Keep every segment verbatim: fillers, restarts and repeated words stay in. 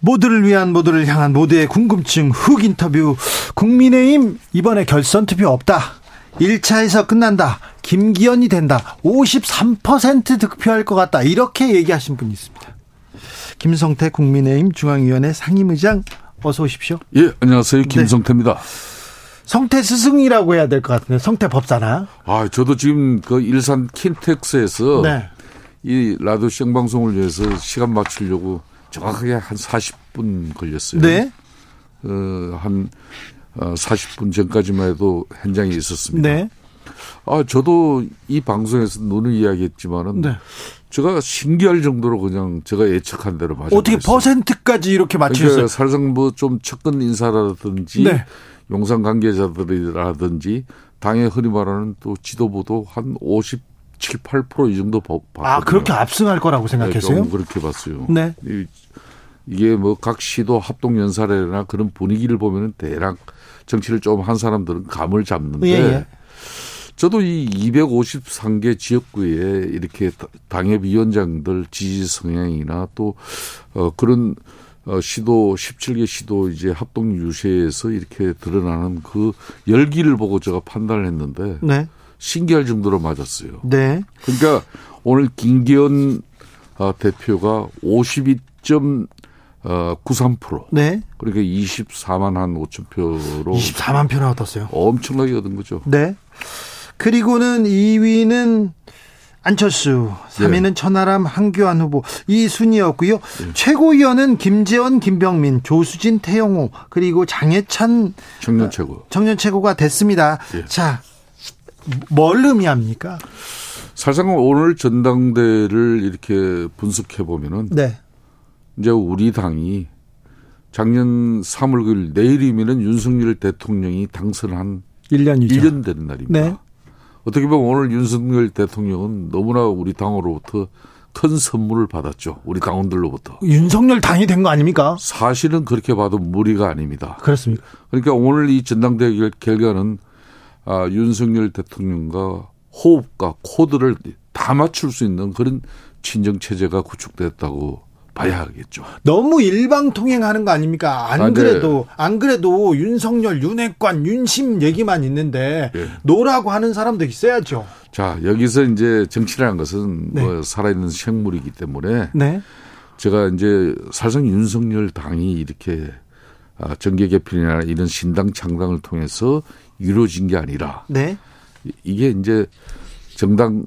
모두를 위한, 모두를 향한, 모두의 궁금증 훅 인터뷰. 국민의힘 이번에 결선 투표 없다, 일 차에서 끝난다, 김기현이 된다, 오십삼 퍼센트 득표할 것 같다, 이렇게 얘기하신 분이 있습니다. 김성태 국민의힘 중앙위원회 상임의장, 어서 오십시오. 예, 안녕하세요, 김성태입니다. 네. 성태 스승이라고 해야 될 것 같은데, 성태 법사나. 아, 저도 지금 그 일산 킨텍스에서 네. 이 라디오 생방송을 위해서 시간 맞추려고 정확하게 한 사십 분 걸렸어요. 네. 어, 한 사십 분 전까지만 해도 현장에 있었습니다. 네. 아, 저도 이 방송에서 눈을 이야기했지만은 네. 제가 신기할 정도로 그냥 제가 예측한 대로 맞았어요. 어떻게 했어요. 퍼센트까지 이렇게 맞추셨어요? 그러니까 사실상 뭐 좀 측근 인사라든지 네. 용산 관계자들이라든지 당에 흔히 말하는 또 지도부도 한 오십칠, 팔 퍼센트 이 정도 봤거든요. 아, 그렇게 압승할 거라고 생각했어요? 네, 그렇게 봤어요. 네. 이게 뭐 각 시도 합동 연설회나 그런 분위기를 보면은 대략 정치를 좀 한 사람들은 감을 잡는데 예, 예. 저도 이 이백오십삼 개 지역구에 이렇게 당협위원장들 지지 성향이나 또 어 그런 어 시도 십칠 개 시도 이제 합동 유세에서 이렇게 드러나는 그 열기를 보고 제가 판단을 했는데 네. 신기할 정도로 맞았어요. 네. 그러니까 오늘 김기현 대표가 오십이 점 구십삼 퍼센트. 네. 그러니까 이십사만 한 오천 표로. 이십사만 표나 얻었어요. 엄청나게 얻은 거죠. 네. 그리고는 이 위는 안철수, 삼 위는 네. 천하람, 한규환 후보, 이 순이었고요. 네. 최고위원은 김재원, 김병민, 조수진, 태영호, 그리고 장혜찬 청년 최고. 청년 최고가 됐습니다. 네. 자. 뭘 의미합니까? 사실상 오늘 전당대를 이렇게 분석해 보면은 네. 이제 우리 당이 작년 삼월 구일 내일이면은 윤석열 대통령이 당선한 일 년이죠. 일 년 되는 날입니다. 네. 어떻게 보면 오늘 윤석열 대통령은 너무나 우리 당으로부터 큰 선물을 받았죠. 우리 당원들로부터. 윤석열 당이 된 거 아닙니까? 사실은 그렇게 봐도 무리가 아닙니다. 그렇습니까? 그러니까 오늘 이 전당대 결과는 아, 윤석열 대통령과 호흡과 코드를 다 맞출 수 있는 그런 친정체제가 구축됐다고 봐야 하겠죠. 너무 일방통행하는 거 아닙니까? 안 아, 그래도, 네. 안 그래도 윤석열, 윤핵관, 윤심 얘기만 있는데 네. 노라고 하는 사람도 있어야죠. 자, 여기서 이제 정치라는 것은 네. 뭐 살아있는 생물이기 때문에 네. 제가 이제 사실상 윤석열 당이 이렇게 정계 개편이나 이런 신당 창당을 통해서 이루어진 게 아니라 네. 이게 이제 정당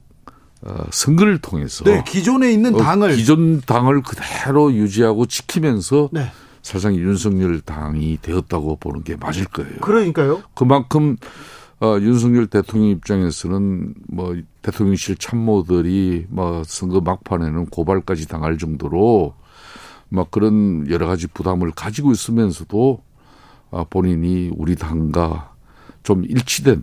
선거를 통해서 네, 기존에 있는 당을 기존 당을 그대로 유지하고 지키면서 네. 사실상 윤석열 당이 되었다고 보는 게 맞을 거예요. 그러니까요. 그만큼 윤석열 대통령 입장에서는 뭐 대통령실 참모들이 막 선거 막판에는 고발까지 당할 정도로 막 그런 여러 가지 부담을 가지고 있으면서도 본인이 우리 당과 좀 일치된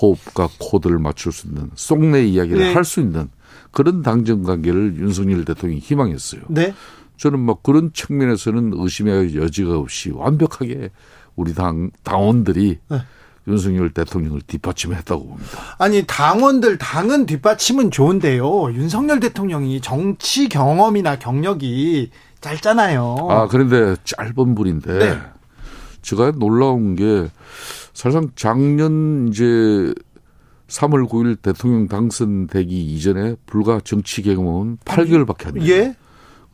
호흡과 코드를 맞출 수 있는 속내 이야기를 네. 할 수 있는 그런 당정관계를 윤석열 대통령이 희망했어요. 네. 저는 막 그런 측면에서는 의심의 여지가 없이 완벽하게 우리 당, 당원들이 네. 윤석열 대통령을 뒷받침했다고 봅니다. 아니, 당원들, 당은 뒷받침은 좋은데요. 윤석열 대통령이 정치 경험이나 경력이 짧잖아요. 아, 그런데 짧은 분인데 네. 제가 놀라운 게 사실상 작년 이제 삼월 구일 대통령 당선되기 이전에 불과 정치 경험은 팔 개월밖에 안 돼요. 예.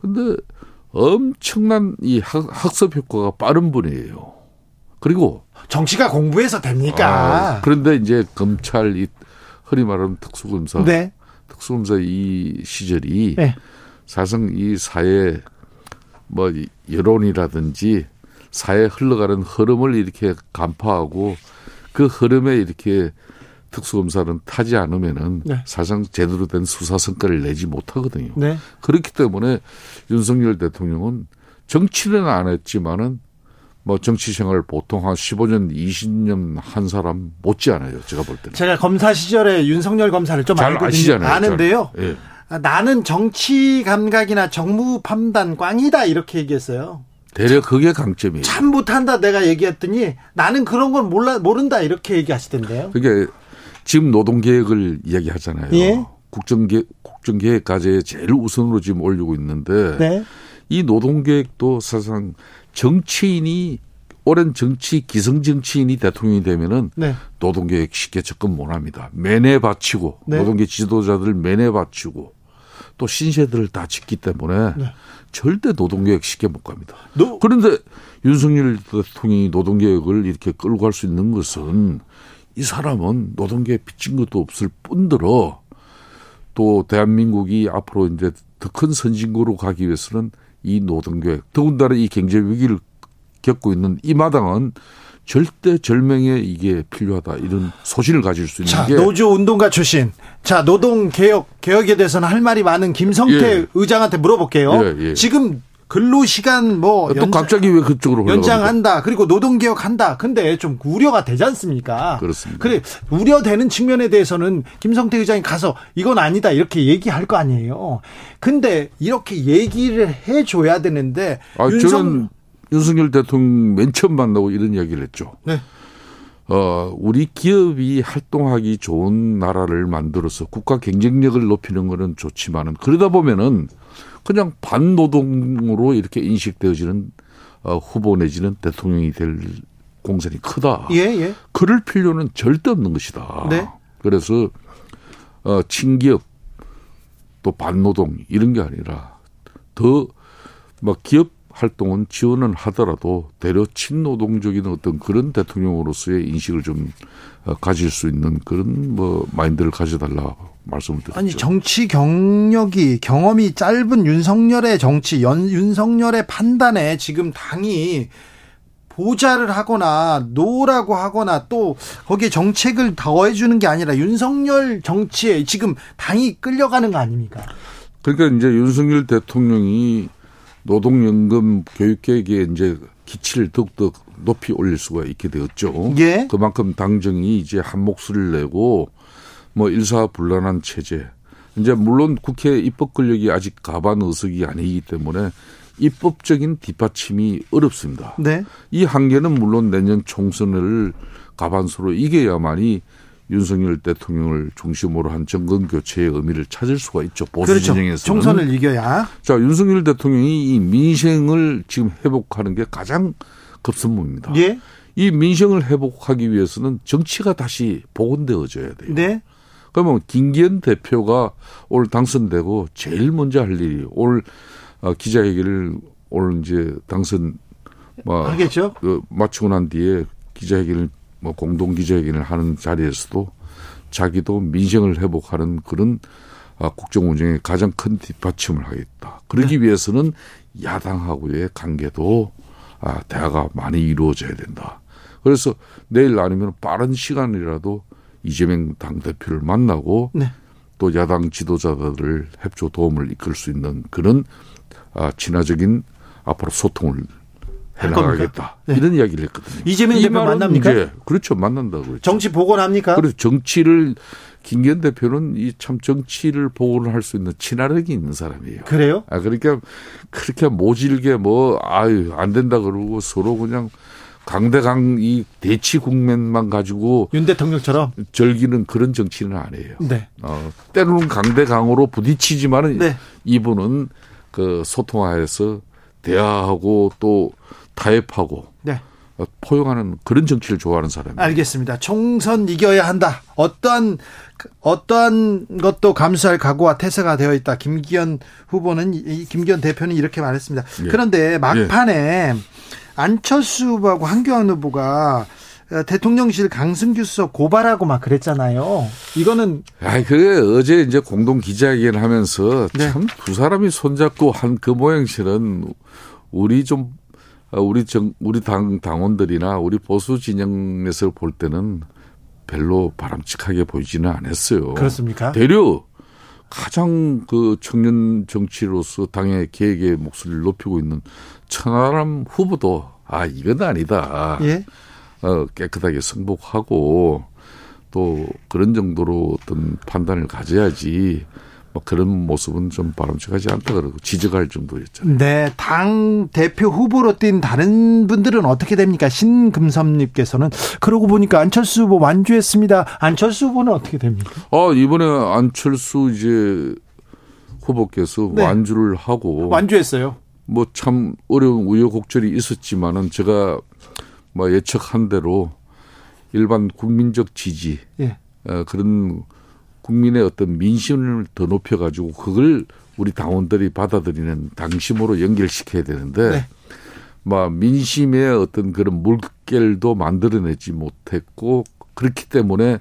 근데 엄청난 이 학습 효과가 빠른 분이에요. 그리고 정치가 공부해서 됩니까? 아, 그런데 이제 검찰 이 흔히 말하는 특수검사, 네. 특수검사 이 시절이 네. 사실상 이 사회 뭐 여론이라든지. 사회에 흘러가는 흐름을 이렇게 간파하고 그 흐름에 이렇게 특수검사는 타지 않으면은 네. 사실상 제대로 된 수사 성과를 내지 못하거든요. 네. 그렇기 때문에 윤석열 대통령은 정치는 안 했지만은 뭐 정치 생활 보통 한 십오 년, 이십 년 한 사람 못지 않아요. 제가 볼 때는. 제가 검사 시절에 윤석열 검사를 좀 잘 아시잖아요. 아는데요. 잘. 예. 나는 정치 감각이나 정무 판단 꽝이다 이렇게 얘기했어요. 대략 그게 강점이에요. 참 못한다 내가 얘기했더니 나는 그런 건 몰라 모른다 이렇게 얘기하시던데요. 그게 지금 노동개혁을 이야기하잖아요. 예? 국정개 국정개혁 과제에 제일 우선으로 지금 올리고 있는데 네? 이 노동개혁도 사실상 정치인이 오랜 정치 기성 정치인이 대통령이 되면은 네. 노동개혁 쉽게 접근 못합니다. 매내 바치고 네. 노동개혁 지도자들 매내 바치고 또 신세들을 다 짓기 때문에 네. 절대 노동개혁 쉽게 못 갑니다. No. 그런데 윤석열 대통령이 노동개혁을 이렇게 끌고 갈 수 있는 것은 이 사람은 노동개혁 빚진 것도 없을 뿐더러 또 대한민국이 앞으로 이제 더 큰 선진국으로 가기 위해서는 이 노동개혁 더군다나 이 경제 위기를 겪고 있는 이 마당은 절대 절명에 이게 필요하다 이런 소신을 가질 수 있는 자, 게 노조 운동가 출신 자 노동 개혁 개혁에 대해서는 할 말이 많은 김성태 예. 의장한테 물어볼게요. 예, 예. 지금 근로 시간 뭐 또 연장, 갑자기 왜 그쪽으로 연장한다 그리고 노동 개혁한다. 근데 좀 우려가 되지 않습니까? 그렇습니다. 그래 우려되는 측면에 대해서는 김성태 의장이 가서 이건 아니다 이렇게 얘기할 거 아니에요. 근데 이렇게 얘기를 해줘야 되는데 아, 윤석 저는 윤석열 대통령 맨 처음 만나고 이런 이야기를 했죠. 네. 어, 우리 기업이 활동하기 좋은 나라를 만들어서 국가 경쟁력을 높이는 거는 좋지만은 그러다 보면은 그냥 반노동으로 이렇게 인식되어지는 어, 후보 내지는 대통령이 될 공산이 크다. 예, 예. 그럴 필요는 절대 없는 것이다. 네. 그래서 어, 친기업 또 반노동 이런 게 아니라 더 막 기업 활동은 지원은 하더라도 대려 친노동적인 어떤 그런 대통령으로서의 인식을 좀 가질 수 있는 그런 뭐 마인드를 가져달라 말씀을 드렸죠. 아니 정치 경력이 경험이 짧은 윤석열의 정치 연, 윤석열의 판단에 지금 당이 보좌를 하거나 노라고 하거나 또 거기에 정책을 더해 주는 게 아니라 윤석열 정치에 지금 당이 끌려가는 거 아닙니까? 그러니까 이제 윤석열 대통령이 노동연금 교육계획에 이제 기치를 더욱더 높이 올릴 수가 있게 되었죠. 예. 그만큼 당정이 이제 한 목소리를 내고 뭐 일사불란한 체제. 이제 물론 국회 입법 권력이 아직 가반 의석이 아니기 때문에 입법적인 뒷받침이 어렵습니다. 네. 이 한계는 물론 내년 총선을 가반수로 이겨야만이 윤석열 대통령을 중심으로 한 정권 교체의 의미를 찾을 수가 있죠. 보수 그렇죠. 진영에서는. 총선을 이겨야. 자, 윤석열 대통령이 이 민생을 지금 회복하는 게 가장 급선무입니다. 예. 이 민생을 회복하기 위해서는 정치가 다시 복원되어져야 돼요. 네. 그러면 김기현 대표가 올 당선되고 제일 먼저 할 일이 올 기자회견을 올 이제 당선 하겠죠. 그 마치고 난 뒤에 기자회견을 뭐 공동 기자회견을 하는 자리에서도 자기도 민생을 회복하는 그런 국정 운영에 가장 큰 뒷받침을 하겠다. 그러기 네. 위해서는 야당하고의 관계도 대화가 많이 이루어져야 된다. 그래서 내일 아니면 빠른 시간이라도 이재명 당대표를 만나고 네. 또 야당 지도자들을 협조 도움을 이끌 수 있는 그런 친화적인 앞으로 소통을 해나가겠다. 네. 이런 이야기를 했거든요. 이재명 대표 만납니까? 네. 그렇죠. 만난다고 그랬죠. 정치 복원합니까? 그래서 정치를 김기현 대표는 이 참 정치를 복원할 수 있는 친화력이 있는 사람이에요. 그래요? 아 그러니까 그렇게 모질게 뭐 아유 안 된다 그러고 서로 그냥 강대강 이 대치 국면만 가지고 윤 대통령처럼 절기는 그런 정치는 아니에요. 네. 어, 때로는 강대강으로 부딪히지만은 네. 이분은 그 소통하에서 대화하고 또 타협하고 네. 포용하는 그런 정치를 좋아하는 사람입니다. 알겠습니다. 총선 이겨야 한다. 어떠한 어떠한 것도 감수할 각오와 태세가 되어 있다. 김기현 후보는 김기현 대표는 이렇게 말했습니다. 예. 그런데 막판에 예. 안철수 후보하고 한규환 후보가 대통령실 강승규 수석 고발하고 막 그랬잖아요. 이거는 아, 그게 어제 이제 공동 기자회견 하면서 네. 참 두 사람이 손잡고 한 그 모양새는 우리 좀 우리 정, 우리 당, 당원들이나 우리 보수 진영에서 볼 때는 별로 바람직하게 보이지는 않았어요. 그렇습니까? 대려 가장 그 청년 정치로서 당의 개혁의 목소리를 높이고 있는 천하람 후보도 아, 이건 아니다. 예? 어, 깨끗하게 승복하고 또 그런 정도로 어떤 판단을 가져야지 뭐 그런 모습은 좀 바람직하지 않다 그러고 지적할 정도였잖아요. 네, 당 대표 후보로 뛴 다른 분들은 어떻게 됩니까? 신금섭님께서는 그러고 보니까 안철수 후보 완주했습니다. 안철수 후보는 어떻게 됩니까? 아, 이번에 안철수 이제 후보께서 네. 완주를 하고 완주했어요. 뭐 참 어려운 우여곡절이 있었지만은 제가 뭐 예측한 대로 일반 국민적 지지 예. 그런 국민의 어떤 민심을 더 높여가지고 그걸 우리 당원들이 받아들이는 당심으로 연결시켜야 되는데 네. 막 민심의 어떤 그런 물결도 만들어내지 못했고 그렇기 때문에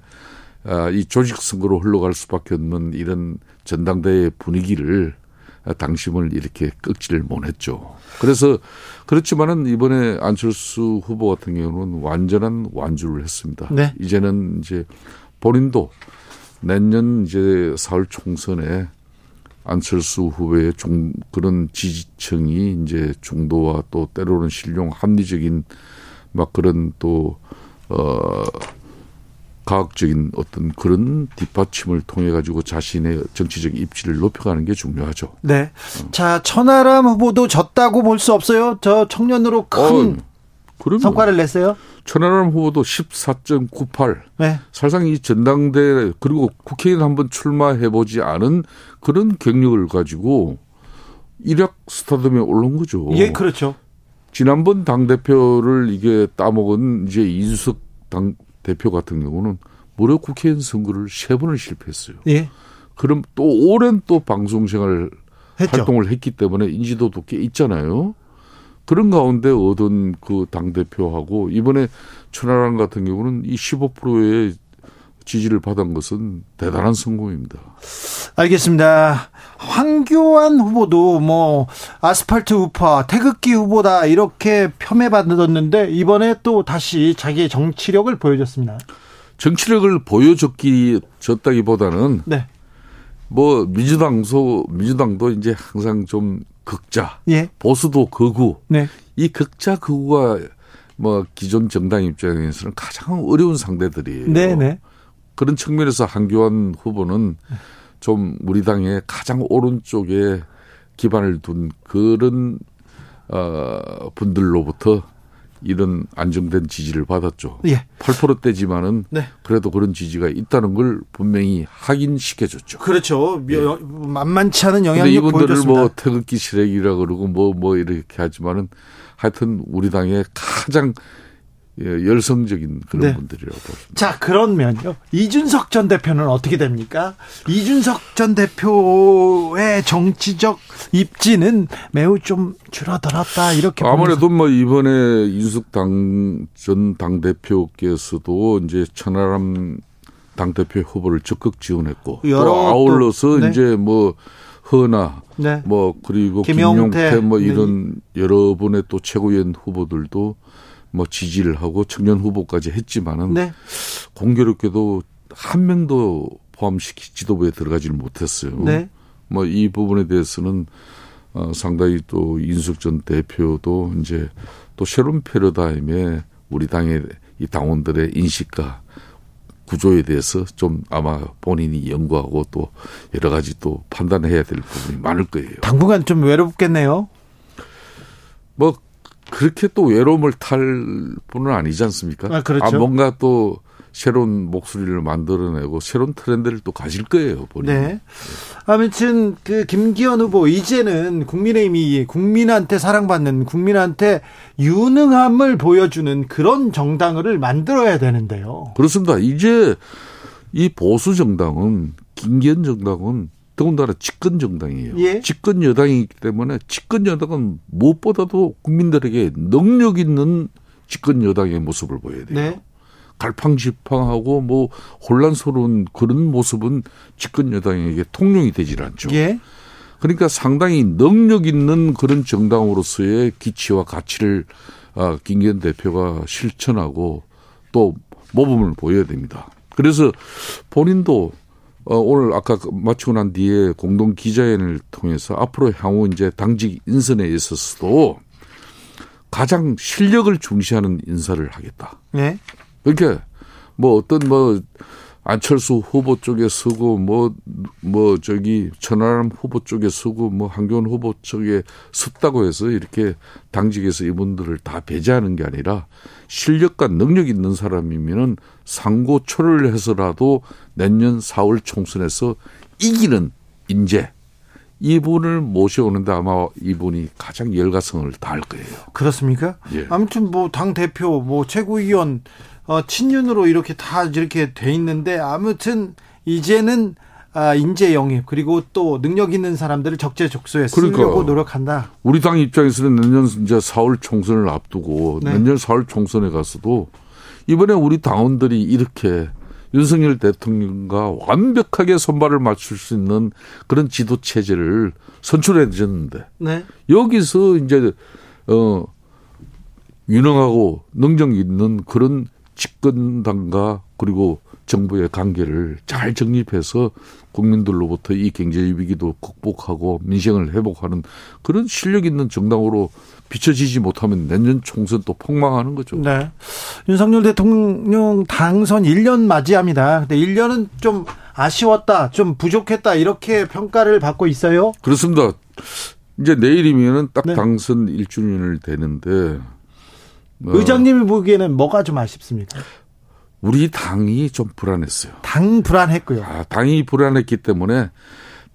이 조직선거로 흘러갈 수밖에 없는 이런 전당대회 분위기를 당심을 이렇게 꺾지를 못했죠. 그래서 그렇지만은 이번에 안철수 후보 같은 경우는 완전한 완주를 했습니다. 네. 이제는 이제 본인도 내년 이제 사월 총선에 안철수 후보의 중, 그런 지지층이 이제 중도와 또 때로는 실용 합리적인 막 그런 또 어. 과학적인 어떤 그런 뒷받침을 통해 가지고 자신의 정치적 입지를 높여가는 게 중요하죠. 네. 자, 천하람 후보도 졌다고 볼 수 없어요. 저 청년으로 큰 어, 성과를 냈어요. 천하람 후보도 십사 점 구팔. 네. 사실상 이 전당대회 그리고 국회의원 한번 출마해보지 않은 그런 경력을 가지고 일약 스타덤에 올라온 거죠. 예, 그렇죠. 지난번 당대표를 이게 따먹은 이제 이준석 당 대표 같은 경우는 무려 국회의원 선거를 세 번을 실패했어요. 예. 그럼 또 오랜 또 방송생활 활동을 했기 때문에 인지도도 꽤 있잖아요. 그런 가운데 얻은 그 당대표하고 이번에 천하람 같은 경우는 이 십오 퍼센트의 지지를 받은 것은 대단한 성공입니다. 알겠습니다. 황교안 후보도 뭐 아스팔트 우파 태극기 후보다 이렇게 폄훼받았는데 이번에 또 다시 자기의 정치력을 보여줬습니다. 정치력을 보여줬기 졌다기보다는 네. 뭐 민주당 소 민주당도 이제 항상 좀 극자 예. 보수도 극우 네. 이 극자 극우가 뭐 기존 정당 입장에서는 가장 어려운 상대들이에요. 네네. 그런 측면에서 한규환 후보는 좀 우리 당의 가장 오른쪽에 기반을 둔 그런 어, 분들로부터 이런 안정된 지지를 받았죠. 예. 팔 퍼센트대지만은 네. 그래도 그런 지지가 있다는 걸 분명히 확인시켜줬죠. 그렇죠. 예. 만만치 않은 영향력 보여줬습니다. 이분들을 뭐 태극기 시래기라 그러고 뭐 뭐 이렇게 하지만은 하여튼 우리 당의 가장 예, 열성적인 그런 네. 분들이라고 보십니다. 자, 그러면요. 이준석 전 대표는 어떻게 됩니까? 이준석 전 대표의 정치적 입지는 매우 좀 줄어들었다. 이렇게 아무래도 뭐 이번에 이준석 당, 전 당대표께서도 이제 천하람 당대표 후보를 적극 지원했고 또 아울러서 네. 이제 뭐 허나 네. 뭐 그리고 김용태, 김용태 뭐 이런 네. 여러 분의 또 최고위원 후보들도 뭐 지지를 하고 청년 후보까지 했지만은 네. 공교롭게도 한 명도 포함시키 지도부에 들어가지를 못했어요. 네. 뭐 이 부분에 대해서는 어, 상당히 또 이준석 전 대표도 이제 또 새로운 패러다임에 우리 당의 이 당원들의 인식과 구조에 대해서 좀 아마 본인이 연구하고 또 여러 가지 또 판단해야 될 부분이 많을 거예요. 당분간 좀 외롭겠네요. 뭐. 그렇게 또 외로움을 탈 분은 아니지 않습니까? 아, 그렇죠. 아, 뭔가 또 새로운 목소리를 만들어내고 새로운 트렌드를 또 가질 거예요, 본인. 네. 아무튼 그 김기현 후보 이제는 국민의힘이 국민한테 사랑받는 국민한테 유능함을 보여주는 그런 정당을 만들어야 되는데요. 그렇습니다. 이제 이 보수 정당은 김기현 정당은 더군다나 집권 정당이에요. 예? 집권 여당이기 때문에 집권 여당은 무엇보다도 국민들에게 능력 있는 집권 여당의 모습을 보여야 돼요. 네? 갈팡질팡하고 뭐 혼란스러운 그런 모습은 집권 여당에게 통용이 되질 않죠. 예? 그러니까 상당히 능력 있는 그런 정당으로서의 기치와 가치를 김기현 대표가 실천하고 또 모범을 보여야 됩니다. 그래서 본인도 오늘 아까 마치고 난 뒤에 공동 기자회견을 통해서 앞으로 향후 이제 당직 인선에 있어서도 가장 실력을 중시하는 인사를 하겠다. 네. 그러니까 뭐 어떤 뭐 안철수 후보 쪽에 서고 뭐 뭐 저기 천하람 후보 쪽에 서고 뭐 한규환 후보 쪽에 섰다고 해서 이렇게 당직에서 이분들을 다 배제하는 게 아니라 실력과 능력 있는 사람이면은 상고초를 해서라도 내년 사월 총선에서 이기는 인재. 이분을 모셔오는데 아마 이분이 가장 열과성을 다할 거예요. 그렇습니까? 예. 아무튼 뭐 당 대표, 뭐 최고위원 어, 친윤으로 이렇게 다 이렇게 돼 있는데 아무튼 이제는 아, 인재 영입 그리고 또 능력 있는 사람들을 적재적소에 쓰려고 그러니까 노력한다. 우리 당 입장에서는 내년 이제 사월 총선을 앞두고 네. 내년 사월 총선에 가서도 이번에 우리 당원들이 이렇게 윤석열 대통령과 완벽하게 손발을 맞출 수 있는 그런 지도체제를 선출해 주셨는데 네. 여기서 이제 어, 유능하고 능력 있는 그런 집권당과 그리고 정부의 관계를 잘 정립해서 국민들로부터 이 경제 위기도 극복하고 민생을 회복하는 그런 실력 있는 정당으로 비춰지지 못하면 내년 총선 또 폭망하는 거죠. 네. 윤석열 대통령 당선 일 년 맞이합니다. 근데 일 년은 좀 아쉬웠다, 좀 부족했다 이렇게 평가를 받고 있어요. 그렇습니다. 이제 내일이면은 딱 네. 당선 일 주년을 되는데 의장님이 보기에는 뭐가 좀 아쉽습니까? 우리 당이 좀 불안했어요. 당 불안했고요. 아, 당이 불안했기 때문에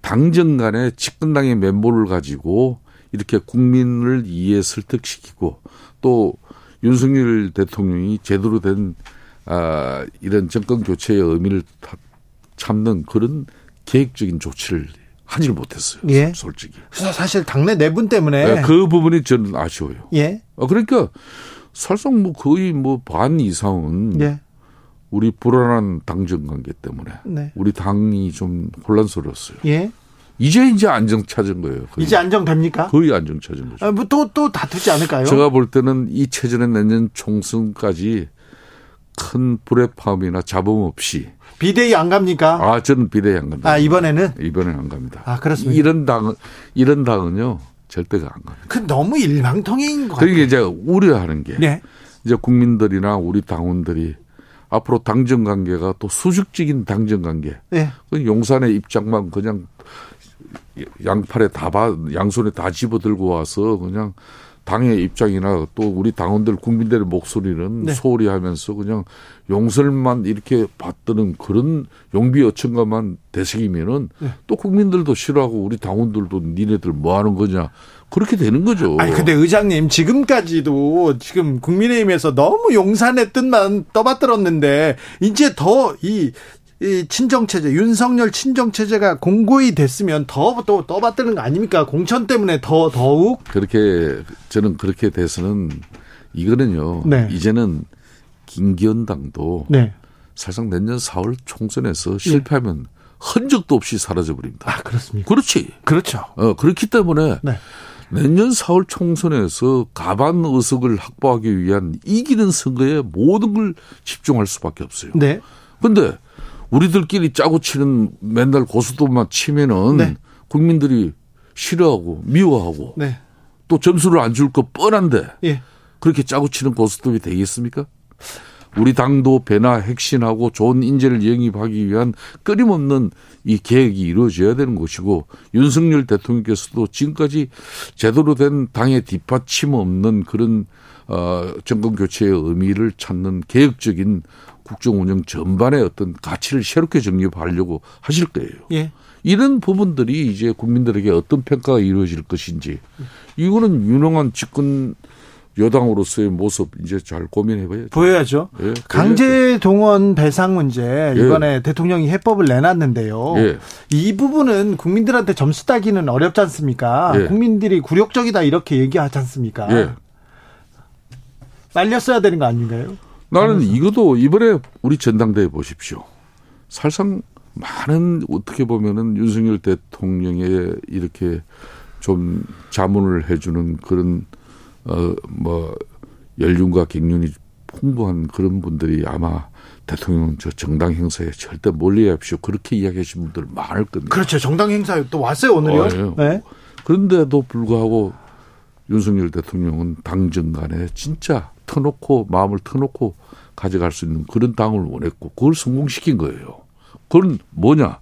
당정 간에 집권당의 면모를 가지고 이렇게 국민을 이해 설득시키고 또 윤석열 대통령이 제대로 된 아, 이런 정권 교체의 의미를 참는 그런 계획적인 조치를 하지 못했어요. 예. 솔직히. 사실 당내 내분 때문에. 네, 그 부분이 저는 아쉬워요. 예. 아, 그러니까 사실상 뭐 거의 뭐 반 이상은. 예. 우리 불안한 당정 관계 때문에 네. 우리 당이 좀 혼란스러웠어요. 예. 이제 이제 안정 찾은 거예요. 거의. 이제 안정됩니까? 거의 안정 찾은 거죠. 아, 뭐 또, 또 다투지 않을까요? 제가 볼 때는 이 체제는 내년 총선까지 큰 불협화음이나 잡음 없이. 비대위 안 갑니까? 아, 저는 비대위 안 갑니다. 아, 이번에는? 이번에는 안 갑니다. 아, 그렇습니다. 이런 당은, 이런 당은요, 절대가 안 갑니다. 그 너무 일방통행인 것 같아요. 그러니까 이제 우려하는 게. 네. 이제 국민들이나 우리 당원들이 앞으로 당정관계가 또 수직적인 당정관계. 네. 용산의 입장만 그냥 양팔에 다 봐, 양손에 다 집어들고 와서 그냥 당의 입장이나 또 우리 당원들 국민들의 목소리는 네. 소홀히 하면서 그냥 용설만 이렇게 받드는 그런 용비 어천가만 되새기면은 네. 또 국민들도 싫어하고 우리 당원들도 니네들 뭐 하는 거냐. 그렇게 되는 거죠. 아니, 근데 의장님, 지금까지도 지금 국민의힘에서 너무 용산의 뜻만 떠받들었는데, 이제 더 이, 이 친정체제, 윤석열 친정체제가 공고히 됐으면 더 또 떠받드는 거 아닙니까? 공천 때문에 더, 더욱? 그렇게, 저는 그렇게 돼서는, 이거는요, 네. 이제는 김기현 당도, 네. 사실상 내년 사월 총선에서 네. 실패하면 흔적도 없이 사라져버립니다. 아, 그렇습니까? 그렇지. 그렇죠. 어, 그렇기 때문에, 네. 내년 사월 총선에서 가반 의석을 확보하기 위한 이기는 선거에 모든 걸 집중할 수밖에 없어요. 네. 그런데 우리들끼리 짜고 치는 맨날 고수도만 치면은 네. 국민들이 싫어하고 미워하고 네. 또 점수를 안 줄 거 뻔한데 예. 그렇게 짜고 치는 고수도이 되겠습니까? 우리 당도 배나 핵심하고 좋은 인재를 영입하기 위한 끊임없는 이 계획이 이루어져야 되는 것이고 윤석열 대통령께서도 지금까지 제대로 된 당의 뒷받침 없는 그런 어, 정권 교체의 의미를 찾는 개혁적인 국정 운영 전반의 어떤 가치를 새롭게 정립하려고 하실 거예요. 예. 이런 부분들이 이제 국민들에게 어떤 평가가 이루어질 것인지 이거는 유능한 집권 여당으로서의 모습 이제 잘 고민해봐야죠. 보여야죠. 예, 강제동원 배상 문제 이번에 예. 대통령이 해법을 내놨는데요. 예. 이 부분은 국민들한테 점수 따기는 어렵지 않습니까? 예. 국민들이 굴욕적이다 이렇게 얘기하지 않습니까? 예. 날렸어야 되는 거 아닌가요? 나는 그래서. 이것도 이번에 우리 전당대회 보십시오. 사실상 많은 어떻게 보면은 윤석열 대통령의 이렇게 좀 자문을 해주는 그런 어, 뭐, 연륜과 경륜이 풍부한 그런 분들이 아마 대통령 저 정당 행사에 절대 몰리하십시오. 그렇게 이야기하신 분들 많을 겁니다. 그렇죠. 정당 행사에 또 왔어요, 오늘요. 어, 네. 그런데도 불구하고 윤석열 대통령은 당정 간에 진짜 터놓고 마음을 터놓고 가져갈 수 있는 그런 당을 원했고 그걸 성공시킨 거예요. 그건 뭐냐.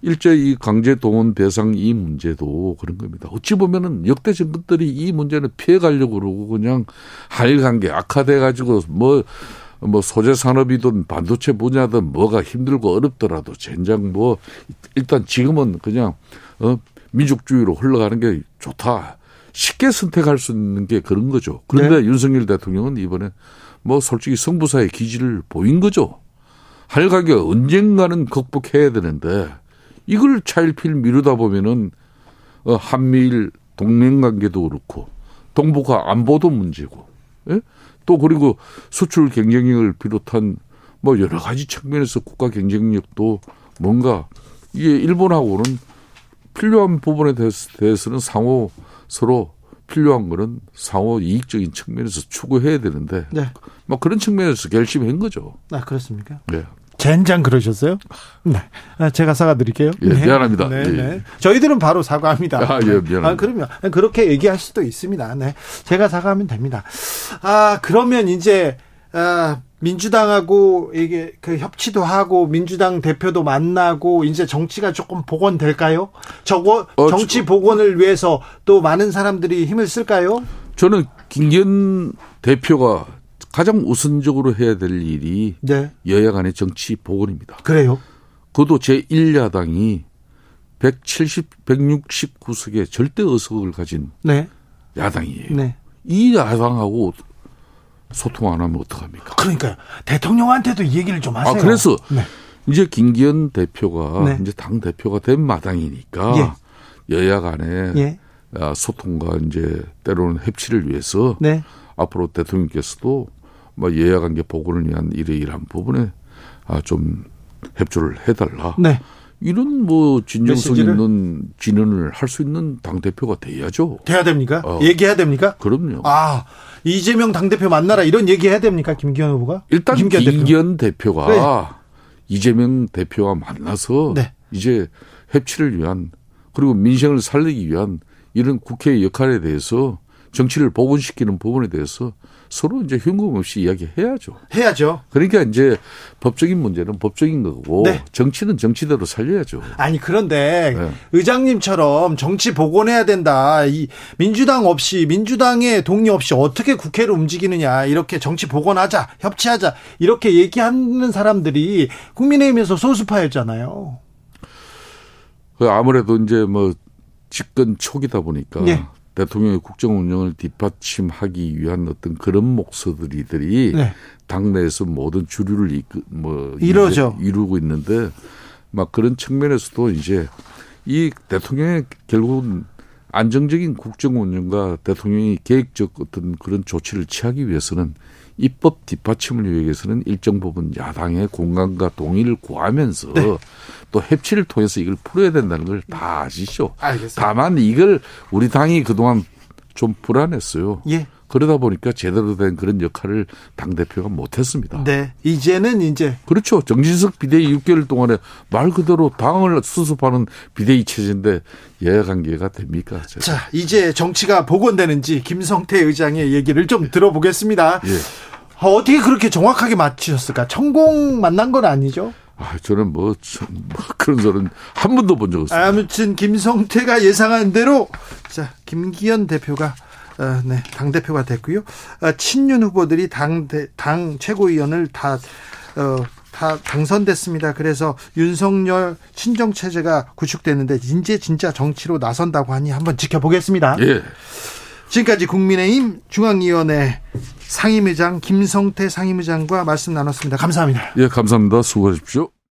일제히 강제동원 배상 이 문제도 그런 겁니다. 어찌 보면은 역대 정권들이 이 문제는 피해가려고 그러고 그냥 한일관계 악화돼가지고 뭐, 뭐 소재 산업이든 반도체 분야든 뭐가 힘들고 어렵더라도 젠장 뭐 일단 지금은 그냥 어, 민족주의로 흘러가는 게 좋다. 쉽게 선택할 수 있는 게 그런 거죠. 그런데 네. 윤석열 대통령은 이번에 뭐 솔직히 성부사의 기질을 보인 거죠. 한일관계 언젠가는 극복해야 되는데 이걸 차일피일 미루다 보면은 한미일 동맹관계도 그렇고 동북아 안보도 문제고 예? 또 그리고 수출 경쟁력을 비롯한 뭐 여러 가지 측면에서 국가 경쟁력도 뭔가 이게 일본하고는 필요한 부분에 대해서는 상호 서로 필요한 거는 상호 이익적인 측면에서 추구해야 되는데 네. 막 그런 측면에서 결심한 거죠. 아 그렇습니까? 네. 젠장 그러셨어요? 네. 제가 사과드릴게요. 예, 네. 미안합니다. 네, 예, 네. 예. 저희들은 바로 사과합니다. 아, 예, 미안합니다. 아, 그러면 그렇게 얘기할 수도 있습니다. 네. 제가 사과하면 됩니다. 아, 그러면 이제, 아, 민주당하고 이게 그 협치도 하고 민주당 대표도 만나고 이제 정치가 조금 복원될까요? 저거, 어, 정치 저, 복원을 위해서 또 많은 사람들이 힘을 쓸까요? 저는 김기현 대표가 가장 우선적으로 해야 될 일이 네. 여야 간의 정치 복원입니다. 그래요? 그것도 제일 야당이 백칠십, 백육십 구석의 절대 의석을 가진 네. 야당이에요. 네. 이 야당하고 소통 안 하면 어떡합니까? 그러니까요. 대통령한테도 이 얘기를 좀 하세요. 아, 그래서 네. 이제 김기현 대표가 네. 이제 당대표가 된 마당이니까 예. 여야 간의 예. 소통과 이제 때로는 협치를 위해서 네. 앞으로 대통령께서도 뭐 여야관계 복원을 위한 이러이러한 부분에 좀 협조를 해달라. 네. 이런 뭐 진정성 메시지를? 있는 진언을 할 수 있는 당대표가 돼야죠. 돼야 됩니까? 어. 얘기해야 됩니까? 그럼요. 아 이재명 당대표 만나라 이런 얘기해야 됩니까? 김기현 후보가? 일단 김기현, 김기현 대표. 대표가 네. 이재명 대표와 만나서 네. 이제 협치를 위한 그리고 민생을 살리기 위한 이런 국회의 역할에 대해서 정치를 복원시키는 부분에 대해서 서로 이제 흉금 없이 이야기해야죠. 해야죠. 그러니까 이제 법적인 문제는 법적인 거고 네. 정치는 정치대로 살려야죠. 아니 그런데 네. 의장님처럼 정치 복원해야 된다. 이 민주당 없이 민주당의 동의 없이 어떻게 국회를 움직이느냐. 이렇게 정치 복원하자. 협치하자. 이렇게 얘기하는 사람들이 국민의힘에서 소수파였잖아요. 아무래도 이제 뭐 집권 초기다 보니까 네. 대통령의 국정 운영을 뒷받침하기 위한 어떤 그런 목소리들이 네. 당내에서 모든 주류를 이끌, 뭐 이루죠. 이루고 있는데 막 그런 측면에서도 이제 이 대통령의 결국은 안정적인 국정 운영과 대통령이 계획적 어떤 그런 조치를 취하기 위해서는 입법 뒷받침을 위해서는 일정 부분 야당의 공감과 동의를 구하면서 네. 또 협치를 통해서 이걸 풀어야 된다는 걸 다 아시죠? 알겠습니다. 다만 이걸 우리 당이 그동안 좀 불안했어요. 예. 그러다 보니까 제대로 된 그런 역할을 당대표가 못했습니다. 네. 이제는 이제. 그렇죠. 정진석 비대위 육 개월 동안에 말 그대로 당을 수습하는 비대위 체제인데 여야관계가 됩니까? 제가. 자, 이제 정치가 복원되는지 김성태 의장의 얘기를 좀 들어보겠습니다. 예. 어떻게 그렇게 정확하게 맞추셨을까? 천공 만난 건 아니죠? 아, 저는 뭐, 뭐 그런 소리는 한 번도 본 적 없습니다. 아무튼 김성태가 예상한 대로 자 김기현 대표가 아, 네, 당 대표가 됐고요. 아, 친윤 후보들이 당 당 최고위원을 다 어, 다 당선됐습니다. 그래서 윤석열 친정 체제가 구축됐는데 이제 진짜 정치로 나선다고 하니 한번 지켜보겠습니다. 예. 지금까지 국민의힘 중앙위원회 상임의장 김성태 상임의장과 말씀 나눴습니다. 감사합니다. 예, 감사합니다. 수고하십시오.